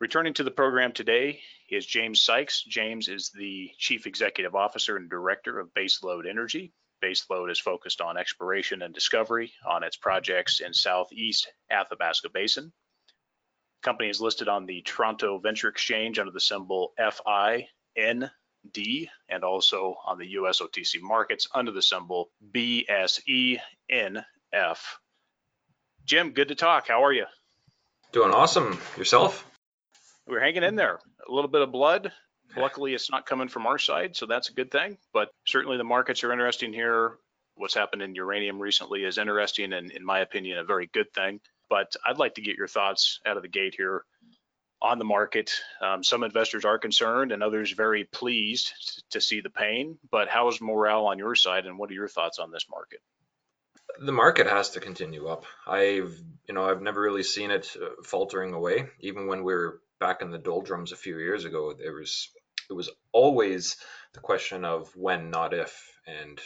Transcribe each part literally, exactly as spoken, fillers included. Returning to the program today is James Sykes. James is the Chief Executive Officer and Director of Baseload Energy. Baseload is focused on exploration and discovery on its projects in Southeast Athabasca Basin. The company is listed on the Toronto Venture Exchange under the symbol F I N D and also on the U S O T C markets under the symbol B S E N F. Jim, good to talk. How are you? Doing awesome. Yourself? We're hanging in there. A little bit of blood. Luckily, it's not coming from our side, so that's a good thing. But certainly the markets are interesting here. What's happened in uranium recently is interesting and, in my opinion, a very good thing. But I'd like to get your thoughts out of the gate here on the market. Um, some investors are concerned and others very pleased to see the pain. But how is morale on your side, and what are your thoughts on this market? The market has to continue up. I've, you know, I've never really seen it faltering away, even when we were back in the doldrums a few years ago. There was it was always the question of when, not if, and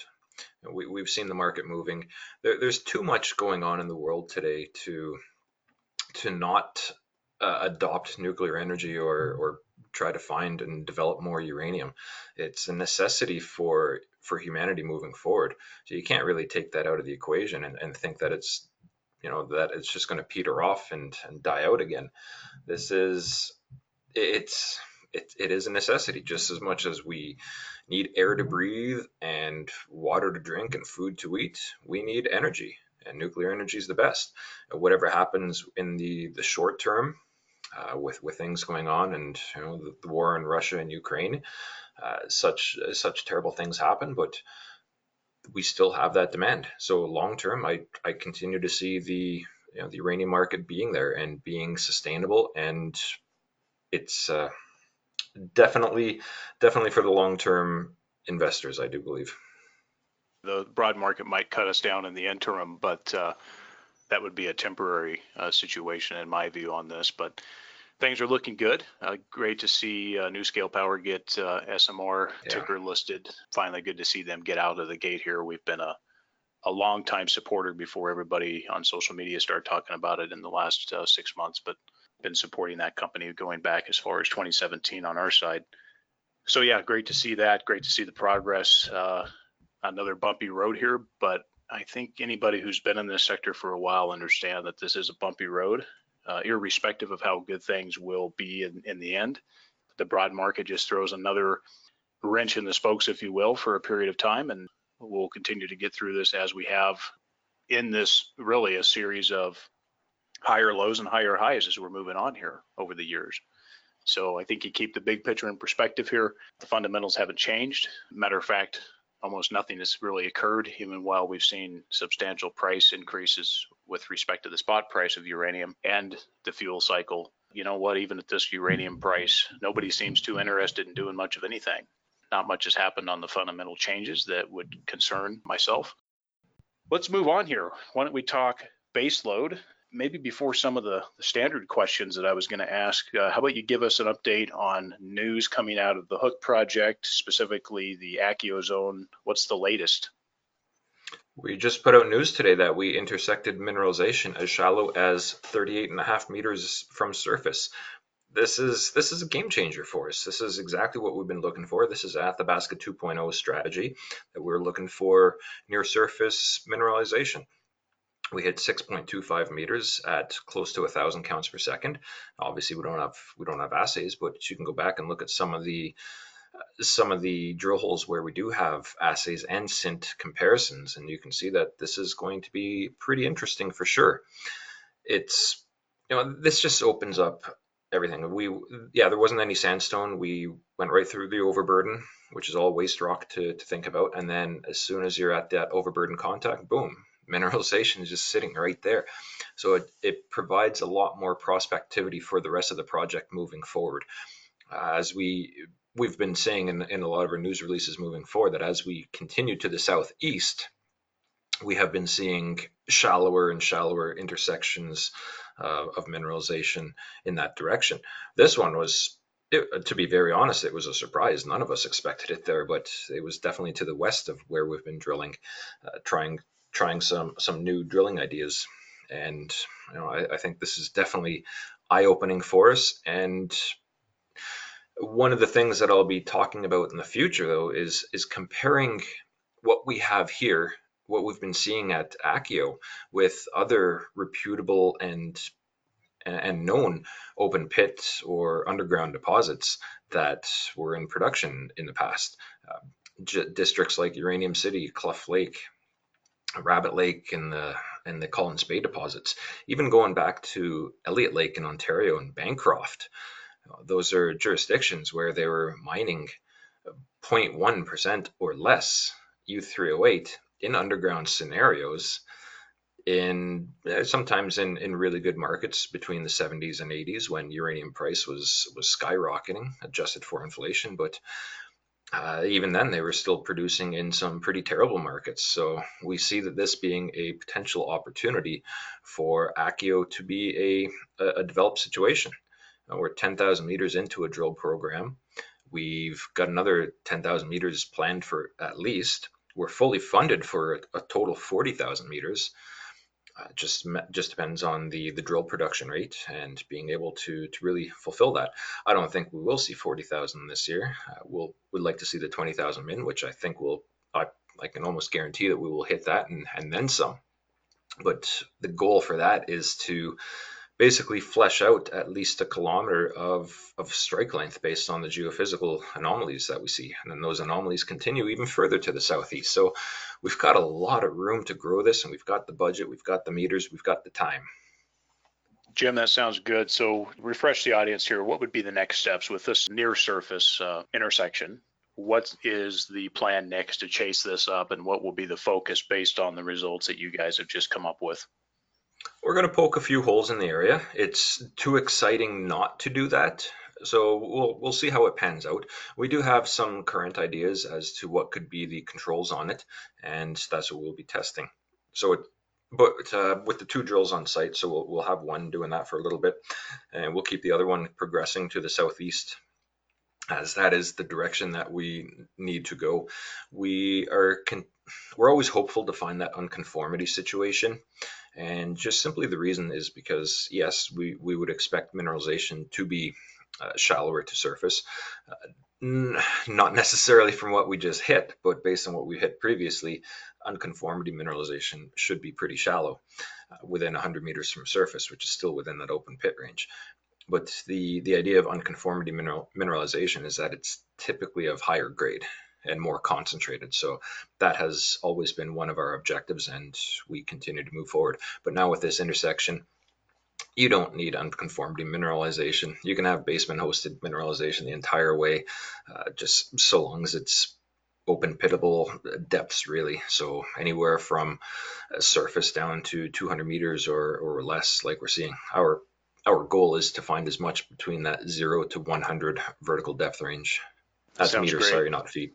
we, we've seen the market moving. There, there's too much going on in the world today to to not uh, adopt nuclear energy or or try to find and develop more uranium. It's a necessity for for humanity moving forward. So you can't really take that out of the equation and, and think that it's you know, that it's just going to peter off and, and die out again. This is, it's, it, it is a necessity, just as much as we need air to breathe and water to drink and food to eat. We need energy, and nuclear energy is the best. Whatever happens in the, the short term uh, with, with things going on and, you know, the, the war in Russia and Ukraine, uh, such, such terrible things happen, but we still have that demand. So long term, I, I continue to see the you know, the uranium market being there and being sustainable, and it's uh, definitely definitely for the long term investors, I do believe. The broad market might cut us down in the interim, but uh, that would be a temporary uh, situation in my view on this. But things are looking good. Uh, great to see uh, NuScale Power get uh, S M R yeah. ticker listed. Finally, good to see them get out of the gate here. We've been a, a long time supporter before everybody on social media started talking about it in the last uh, six months, but been supporting that company going back as far as twenty seventeen on our side. So yeah, great to see that. Great to see the progress. Uh, another bumpy road here, but I think anybody who's been in this sector for a while understand that this is a bumpy road. Uh, irrespective of how good things will be in, in the end. The broad market just throws another wrench in the spokes, if you will, for a period of time, and we'll continue to get through this as we have in this, really a series of higher lows and higher highs as we're moving on here over the years. So I think you keep the big picture in perspective here. The fundamentals haven't changed. Matter of fact, almost nothing has really occurred, even while we've seen substantial price increases with respect to the spot price of uranium and the fuel cycle. You know what, even at this uranium price, nobody seems too interested in doing much of anything. Not much has happened on the fundamental changes that would concern myself. Let's move on here. Why don't we talk baseload? Maybe before some of the standard questions that I was going to ask, uh, how about you give us an update on news coming out of the Hook Project, specifically the Accio Zone? What's the latest? We just put out news today that we intersected mineralization as shallow as thirty-eight and a half meters from surface. This is this is a game changer for us. This is exactly what we've been looking for. This is Athabasca two point oh strategy that we're looking for, near surface mineralization. We hit six point two five meters at close to a thousand counts per second. Obviously, we don't have we don't have assays, but you can go back and look at some of the some of the drill holes where we do have assays and S I N T comparisons, and you can see that this is going to be pretty interesting for sure. It's, you know, this just opens up everything. We, yeah, there wasn't any sandstone. We went right through the overburden, which is all waste rock to, to think about. And then as soon as you're at that overburden contact, boom, mineralization is just sitting right there. So it, it provides a lot more prospectivity for the rest of the project moving forward. Uh, as we, we've been saying in, in a lot of our news releases moving forward, that as we continue to the southeast, we have been seeing shallower and shallower intersections uh, of mineralization in that direction. This one was, it, to be very honest, it was a surprise. None of us expected it there, but it was definitely to the west of where we've been drilling, uh, trying trying some some new drilling ideas. And you know, I, I think this is definitely eye-opening for us. And one of the things that I'll be talking about in the future, though, is is comparing what we have here, what we've been seeing at Accio, with other reputable and and known open pit or underground deposits that were in production in the past. Uh, districts like Uranium City, Cluff Lake, Rabbit Lake, and the and the Collins Bay deposits, even going back to Elliott Lake in Ontario and Bancroft. Those are jurisdictions where they were mining zero point one percent or less U three oh eight in underground scenarios, in uh, sometimes in, in really good markets between the seventies and eighties, when uranium price was was skyrocketing, adjusted for inflation. But uh, even then, they were still producing in some pretty terrible markets. So we see that this being a potential opportunity for Accio to be a, a developed situation. Uh, we're ten thousand meters into a drill program. We've got another ten thousand meters planned for at least. We're fully funded for a, a total forty thousand meters. Uh, just just depends on the the drill production rate and being able to to really fulfill that. I don't think we will see forty thousand this year. Uh, we'll would like to see the twenty thousand min, which I think will I I can almost guarantee that we will hit that and and then some. But the goal for that is to basically flesh out at least a kilometer of, of strike length based on the geophysical anomalies that we see. And then those anomalies continue even further to the southeast. So we've got a lot of room to grow this, and we've got the budget, we've got the meters, we've got the time. Jim, that sounds good. So refresh the audience here. What would be the next steps with this near surface uh, intersection? What is the plan next to chase this up, and what will be the focus based on the results that you guys have just come up with? We're going to poke a few holes in the area. It's too exciting not to do that. So we'll we'll see how it pans out. We do have some current ideas as to what could be the controls on it, and that's what we'll be testing. So it, but uh, with the two drills on site, so we'll, we'll have one doing that for a little bit, and we'll keep the other one progressing to the southeast, as that is the direction that we need to go. We are con we're always hopeful to find that unconformity situation. And just simply the reason is because, yes, we, we would expect mineralization to be uh, shallower to surface, uh, not necessarily from what we just hit, but based on what we hit previously, unconformity mineralization should be pretty shallow uh, within one hundred meters from surface, which is still within that open pit range. But the, the idea of unconformity mineral, mineralization is that it's typically of higher grade and more concentrated. So that has always been one of our objectives, and we continue to move forward. But now with this intersection, you don't need unconformity mineralization. You can have basement hosted mineralization the entire way, uh, just so long as it's open pitable depths, really. So anywhere from surface down to two hundred meters or, or less, like we're seeing. Our, our goal is to find as much between that zero to one hundred vertical depth range. That's meters, sorry, not feet.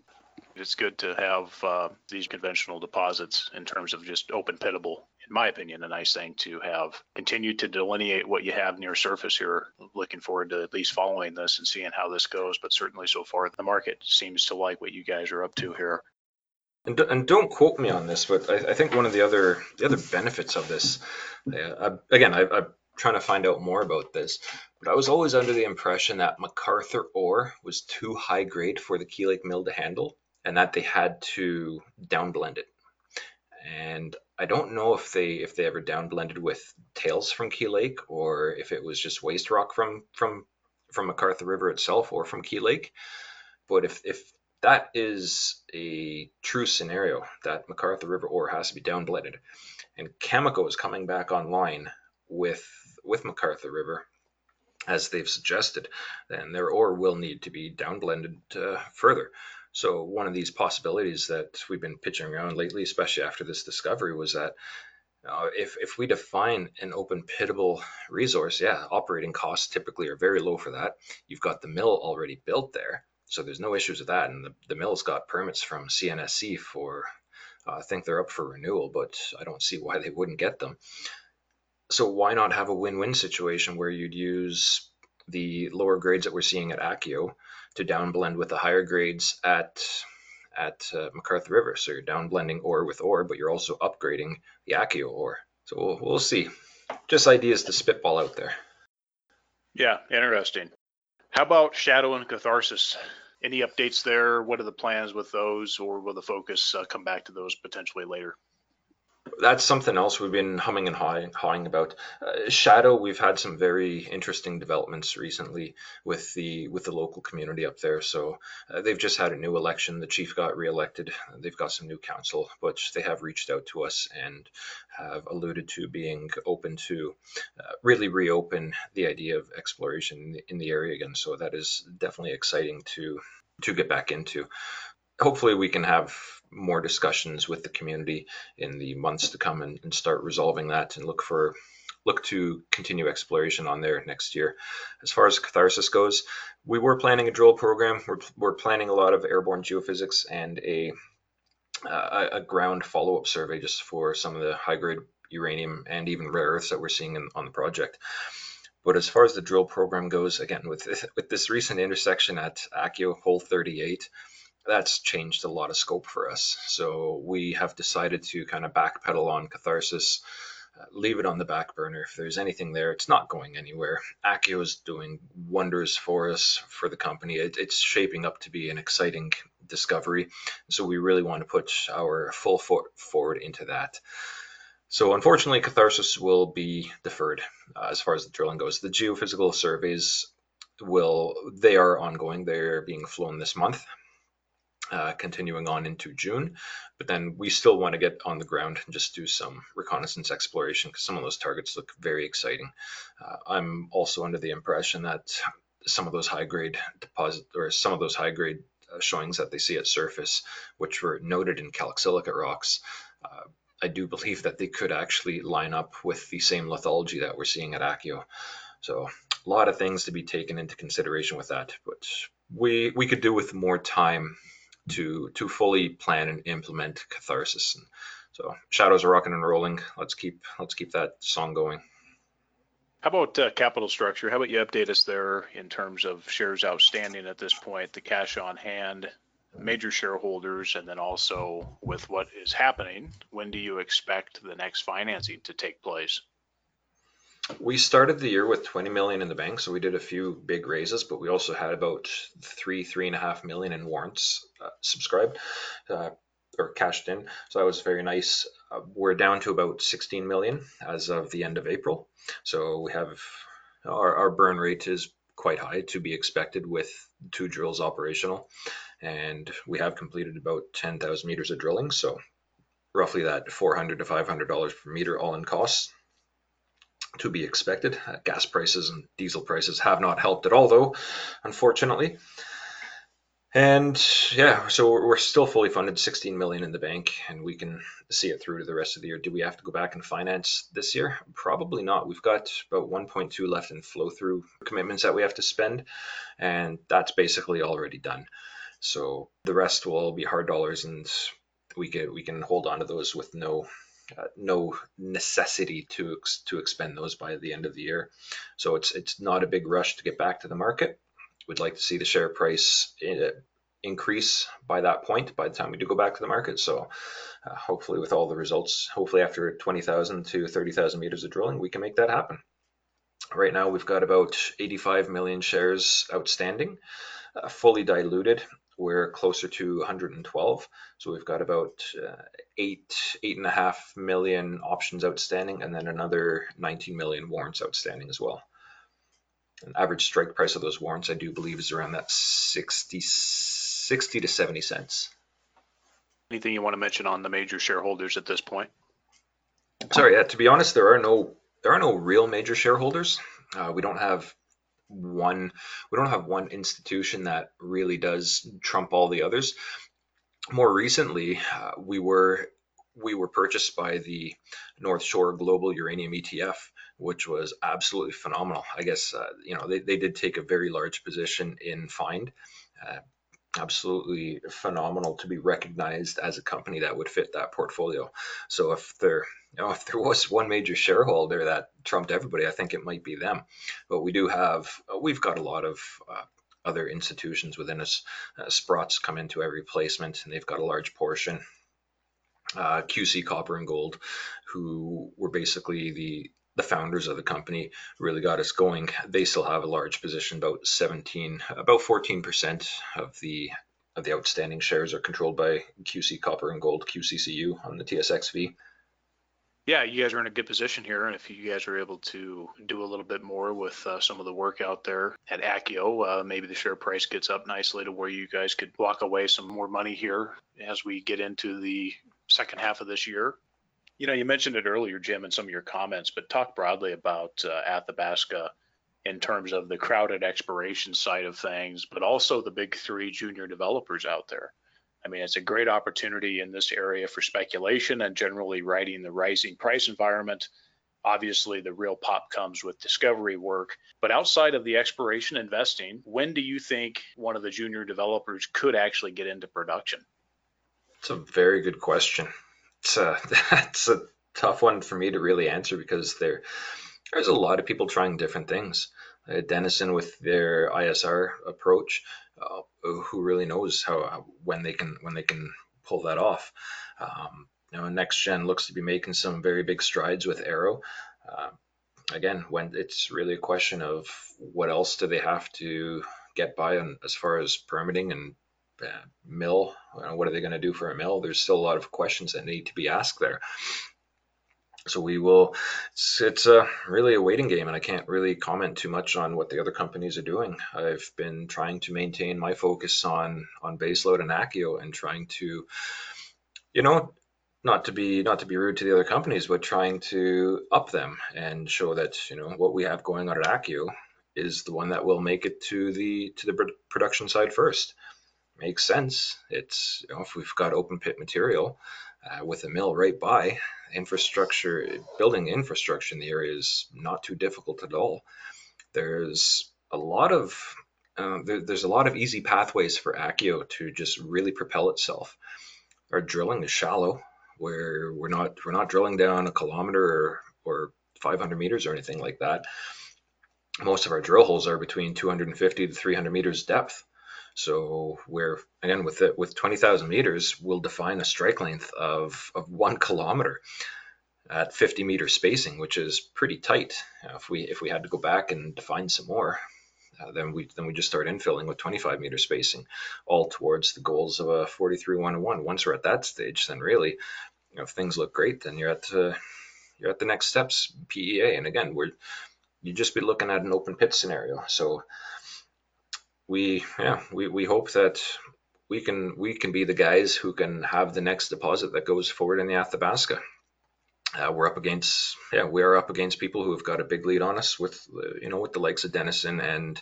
It's good to have uh, these conventional deposits in terms of just open pitable, in my opinion, a nice thing to have. Continue to delineate what you have near surface here. Looking forward to at least following this and seeing how this goes. But certainly so far, the market seems to like what you guys are up to here. And, and don't quote me on this, but I, I think one of the other the other benefits of this, uh, I, again, I, I'm trying to find out more about this, but I was always under the impression that MacArthur ore was too high grade for the Key Lake mill to handle, and that they had to downblend it. And I don't know if they if they ever downblended with tails from Key Lake, or if it was just waste rock from from from MacArthur River itself or from Key Lake. But if if that is a true scenario, that MacArthur River ore has to be downblended, and Cameco is coming back online with with MacArthur River, as they've suggested, then their ore will need to be downblended uh, further. So one of these possibilities that we've been pitching around lately, especially after this discovery, was that uh, if, if we define an open pittable resource, yeah, operating costs typically are very low for that. You've got the mill already built there, so there's no issues with that. And the, the mill's got permits from C N S C for, uh, I think they're up for renewal, but I don't see why they wouldn't get them. So why not have a win-win situation where you'd use the lower grades that we're seeing at Accio to downblend with the higher grades at at uh, MacArthur River? So you're downblending ore with ore, but you're also upgrading the Accio ore. So we'll, we'll see. Just ideas to spitball out there. Yeah, interesting. How about Shadow and Catharsis? Any updates there? What are the plans with those, or will the focus uh, come back to those potentially later? That's something else we've been humming and hawing about. Uh, Shadow, we've had some very interesting developments recently with the with the local community up there. So uh, they've just had a new election. The chief got reelected. They've got some new council, but they have reached out to us and have alluded to being open to uh, really reopen the idea of exploration in the, in the area again. So that is definitely exciting to to get back into. Hopefully we can have more discussions with the community in the months to come and, and start resolving that and look for look to continue exploration on there next year. As far as Catharsis goes, we were planning a drill program. We're, we're planning a lot of airborne geophysics and a, uh, a ground follow-up survey just for some of the high-grade uranium and even rare earths that we're seeing in, on the project. But as far as the drill program goes, again, with this, with this recent intersection at Accio Hole thirty-eight, that's changed a lot of scope for us. So we have decided to kind of backpedal on Catharsis, uh, leave it on the back burner. If there's anything there, it's not going anywhere. Accio is doing wonders for us, for the company. It, it's shaping up to be an exciting discovery. So we really want to put our full foot forward into that. So unfortunately, Catharsis will be deferred uh, as far as the drilling goes. The geophysical surveys will, they are ongoing. They're being flown this month. Uh, continuing on into June, but then we still want to get on the ground and just do some reconnaissance exploration because some of those targets look very exciting. Uh, I'm also under the impression that some of those high-grade deposit or some of those high-grade uh, showings that they see at surface, which were noted in calcsilicate rocks, uh, I do believe that they could actually line up with the same lithology that we're seeing at Accio. So a lot of things to be taken into consideration with that, but we we could do with more time to to fully plan and implement Catharsis. And so Shadows are rocking and rolling. Let's keep let's keep that song going. How about uh, capital structure? How about you update us there in terms of shares outstanding at this point, the cash on hand, major shareholders, and then also with what is happening, when do you expect the next financing to take place? We started the year with twenty million in the bank, so we did a few big raises, but we also had about three, three and a half million in warrants uh, subscribed uh, or cashed in. So that was very nice. Uh, we're down to about sixteen million as of the end of April. So we have our, our burn rate is quite high, to be expected with two drills operational, and we have completed about ten thousand meters of drilling. So roughly that four hundred to five hundred dollars per meter all in costs. To be expected. Uh, gas prices and diesel prices have not helped at all, though, unfortunately. And yeah, so we're still fully funded, sixteen million in the bank, and we can see it through to the rest of the year. Do we have to go back and finance this year? Probably not. We've got about one point two left in flow through commitments that we have to spend, and that's basically already done. So the rest will all be hard dollars, and we can we can hold on to those with no Uh, no necessity to ex to expend those by the end of the year. So it's it's not a big rush to get back to the market. We'd like to see the share price in, increase by that point, by the time we do go back to the market. So uh, hopefully with all the results, hopefully after twenty thousand to thirty thousand meters of drilling, we can make that happen. Right now, we've got about eighty-five million shares outstanding, uh, fully diluted. We're closer to one hundred twelve, so we've got about uh, eight, eight and a half million options outstanding, and then another nineteen million warrants outstanding as well. An average strike price of those warrants, I do believe, is around that sixty to seventy cents. Anything you want to mention on the major shareholders at this point? Sorry, uh, to be honest, there are no there are no real major shareholders. Uh, we don't have one, we don't have one institution that really does trump all the others. More recently, uh, we were we were purchased by the North Shore Global Uranium E T F, which was absolutely phenomenal. I guess, uh, you know, they, they did take a very large position in FIND. Uh, absolutely phenomenal to be recognized as a company that would fit that portfolio. So if there, you know, if there was one major shareholder that trumped everybody, I think it might be them. But we do have, we've got a lot of uh, other institutions within us. Uh, Sprott's come into every placement and they've got a large portion. Uh, Q C Copper and Gold, who were basically the the founders of the company, really got us going. They still have a large position, about seventeen, about fourteen percent of the of the outstanding shares are controlled by Q C Copper and Gold, Q C C U on the T S X V. Yeah, you guys are in a good position here, and if you guys are able to do a little bit more with uh, some of the work out there at Accio, uh, maybe the share price gets up nicely to where you guys could walk away some more money here as we get into the second half of this year. You know, you mentioned it earlier, Jim, in some of your comments, but talk broadly about uh, Athabasca in terms of the crowded exploration side of things, but also the big three junior developers out there. I mean, it's a great opportunity in this area for speculation and generally riding the rising price environment. Obviously, the real pop comes with discovery work. But outside of the exploration investing, when do you think one of the junior developers could actually get into production? It's a very good question. It's a, that's a tough one for me to really answer because there, there's a lot of people trying different things. Uh, Denison with their I S R approach, uh, who really knows how when they can when they can pull that off. Um, you know, Next Gen looks to be making some very big strides with Arrow. Uh, again, when it's really a question of what else do they have to get by on as far as permitting and Uh, mill, uh, what are they going to do for a mill? There's still a lot of questions that need to be asked there. So we will, it's, it's a, really a waiting game, and I can't really comment too much on what the other companies are doing. I've been trying to maintain my focus on on Baseload and Accio and trying to, you know, not to be not to be rude to the other companies, but trying to up them and show that, you know, what we have going on at Accio is the one that will make it to the to the production side first. Makes sense. It's, you know, if we've got open pit material uh, with a mill right by, infrastructure, building infrastructure in the area is not too difficult at all. There's a lot of uh, there, there's a lot of easy pathways for Accio to just really propel itself. Our drilling is shallow, where we're not we're not drilling down a kilometer or, or five hundred meters or anything like that. Most of our drill holes are between two hundred fifty to three hundred meters depth. So we're, again, with it, with twenty thousand meters, we'll define a strike length of, of one kilometer at fifty meter spacing, which is pretty tight. Uh, if we if we had to go back and define some more, uh, then we then we just start infilling with twenty-five meter spacing, all towards the goals of a forty-three one oh one. Once we're at that stage, then really, you know, if things look great, then you're at uh, you're at the next steps P E A. And again, we're you'd just be looking at an open pit scenario. So. We yeah we, we hope that we can we can be the guys who can have the next deposit that goes forward in the Athabasca. Uh, we're up against yeah we are up against people who have got a big lead on us with you know with the likes of Denison and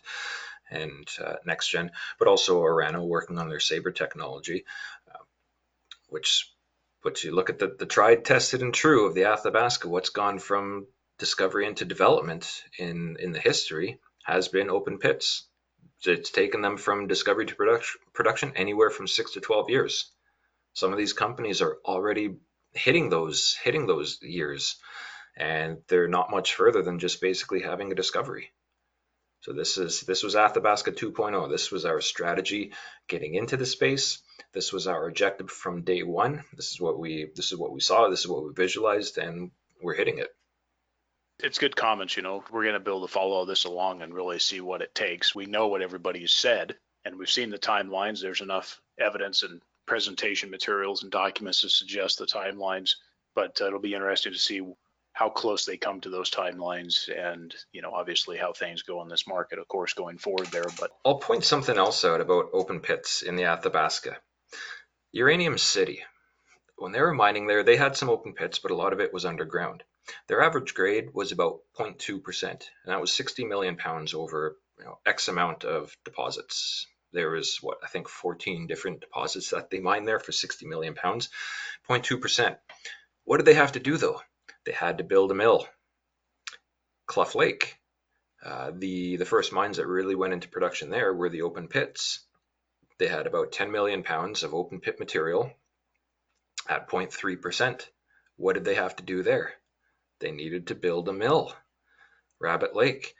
and uh, Next Gen, but also Orano working on their Sabre technology, uh, which but you look at the the tried, tested, and true of the Athabasca. What's gone from discovery into development in in the history has been open pits. It's taken them from discovery to production, production anywhere from six to twelve years. Some of these companies are already hitting those hitting those years, and they're not much further than just basically having a discovery. So this is this was Athabasca two point oh. This was our strategy getting into the space. This was our objective from day one. This is what we this is what we saw. This is what we visualized, and we're hitting it. It's good comments, you know. We're going to be able to follow this along and really see what it takes. We know what everybody's said, and we've seen the timelines. There's enough evidence and presentation materials and documents to suggest the timelines, but it'll be interesting to see how close they come to those timelines and, you know, obviously how things go in this market, of course, going forward there. But I'll point something else out about open pits in the Athabasca. Uranium City, when they were mining there, they had some open pits, but a lot of it was underground. Their average grade was about zero point two percent, and that was sixty million pounds over you know, X amount of deposits. There is what I think fourteen different deposits that they mine there for sixty million pounds, zero point two percent. What did they have to do though? They had to build a mill. Cluff Lake, uh, the, the first mines that really went into production there were the open pits. They had about ten million pounds of open pit material at zero point three percent. What did they have to do there? They needed to build a mill. Rabbit Lake,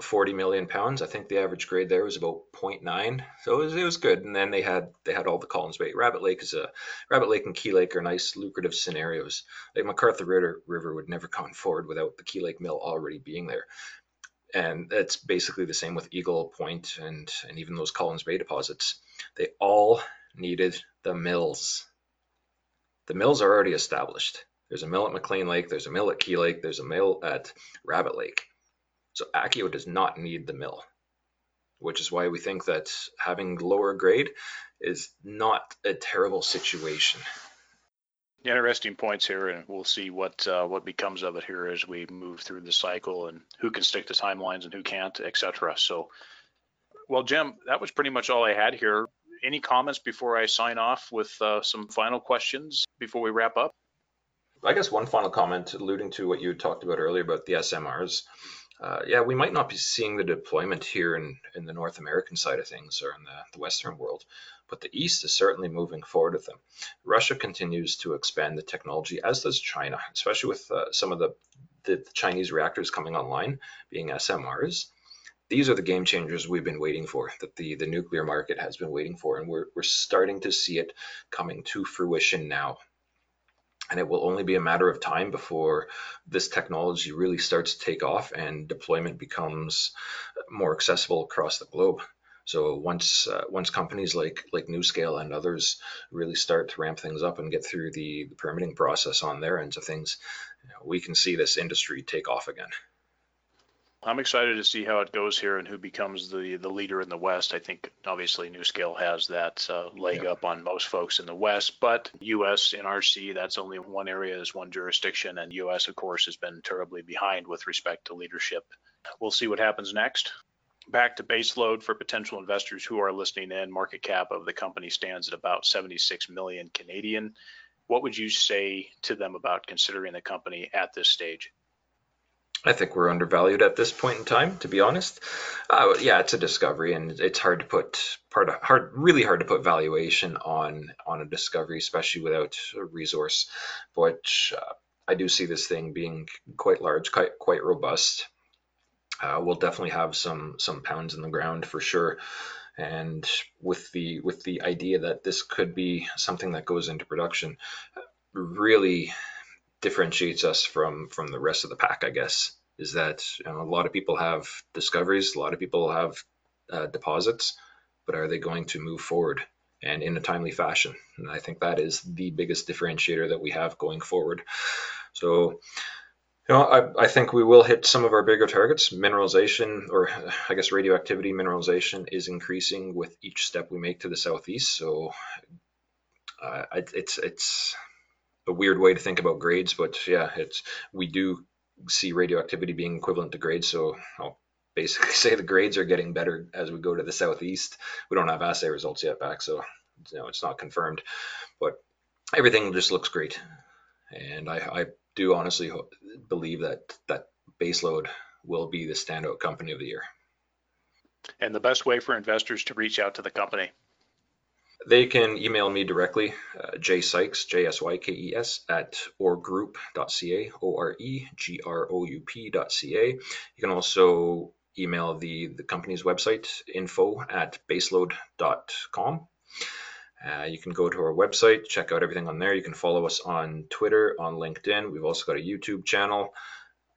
forty million pounds. I think the average grade there was about zero point nine, so it was, it was good. And then they had they had all the Collins Bay. Rabbit Lake is a Rabbit Lake and Key Lake are nice lucrative scenarios. Like MacArthur River, River would never come forward without the Key Lake mill already being there. And that's basically the same with Eagle Point and and even those Collins Bay deposits. They all needed the mills. The mills are already established. There's a mill at McLean Lake, there's a mill at Key Lake, there's a mill at Rabbit Lake. So Accio does not need the mill, which is why we think that having lower grade is not a terrible situation. Interesting points here, and we'll see what uh, what becomes of it here as we move through the cycle and who can stick to timelines and who can't, et cetera. So, well, Jim, that was pretty much all I had here. Any comments before I sign off with uh, some final questions before we wrap up? I guess one final comment, alluding to what you talked about earlier about the S M Rs. Uh, yeah, we might not be seeing the deployment here in, in the North American side of things or in the, the Western world, but the East is certainly moving forward with them. Russia continues to expand the technology, as does China, especially with uh, some of the, the Chinese reactors coming online being S M Rs. These are the game changers we've been waiting for, that the, the nuclear market has been waiting for, and we're, we're starting to see it coming to fruition now. And it will only be a matter of time before this technology really starts to take off and deployment becomes more accessible across the globe. So once uh, once companies like like NuScale and others really start to ramp things up and get through the, the permitting process on their ends of things, you know, we can see this industry take off again. I'm excited to see how it goes here and who becomes the, the leader in the West. I think obviously NuScale has that uh, leg yep. up on most folks in the West, but U S and R C, that's only one area, is one jurisdiction, and U S, of course, has been terribly behind with respect to leadership. We'll see what happens next. Back to baseload for potential investors who are listening in. Market cap of the company stands at about seventy-six million Canadian. What would you say to them about considering the company at this stage? I think we're undervalued at this point in time, to be honest. Uh, yeah, it's a discovery, and it's hard to put part of, hard, really hard to put valuation on on a discovery, especially without a resource. But uh, I do see this thing being quite large, quite quite robust. Uh, we'll definitely have some some pounds in the ground for sure, and with the with the idea that this could be something that goes into production, really differentiates us from from the rest of the pack, I guess, is that you know, a lot of people have discoveries, a lot of people have uh, deposits, but are they going to move forward and in a timely fashion? And I think that is the biggest differentiator that we have going forward. So you know, I, I think we will hit some of our bigger targets. Mineralization, or I guess radioactivity mineralization, is increasing with each step we make to the southeast. So uh, it's it's a weird way to think about grades, but yeah, it's we do see radioactivity being equivalent to grades, so I'll basically say the grades are getting better as we go to the southeast. We don't have assay results yet back, so you know, it's not confirmed, but everything just looks great. And I, I do honestly hope, believe that that baseload will be the standout company of the year. And the best way for investors to reach out to the company? They can email me directly, uh, jsykes, J S Y K E S, at orgroup dot c a, O R E G R O U P dot c a. You can also email the, the company's website, info at baseload dot com. Uh, you can go to our website, check out everything on there. You can follow us on Twitter, on LinkedIn. We've also got a YouTube channel.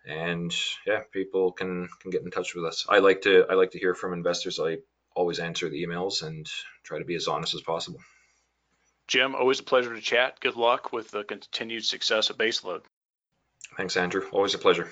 And yeah, people can, can get in touch with us. I like to, I like to hear from investors. I always answer the emails and try to be as honest as possible. Jim, always a pleasure to chat. Good luck with the continued success at Baseload. Thanks, Andrew. Always a pleasure.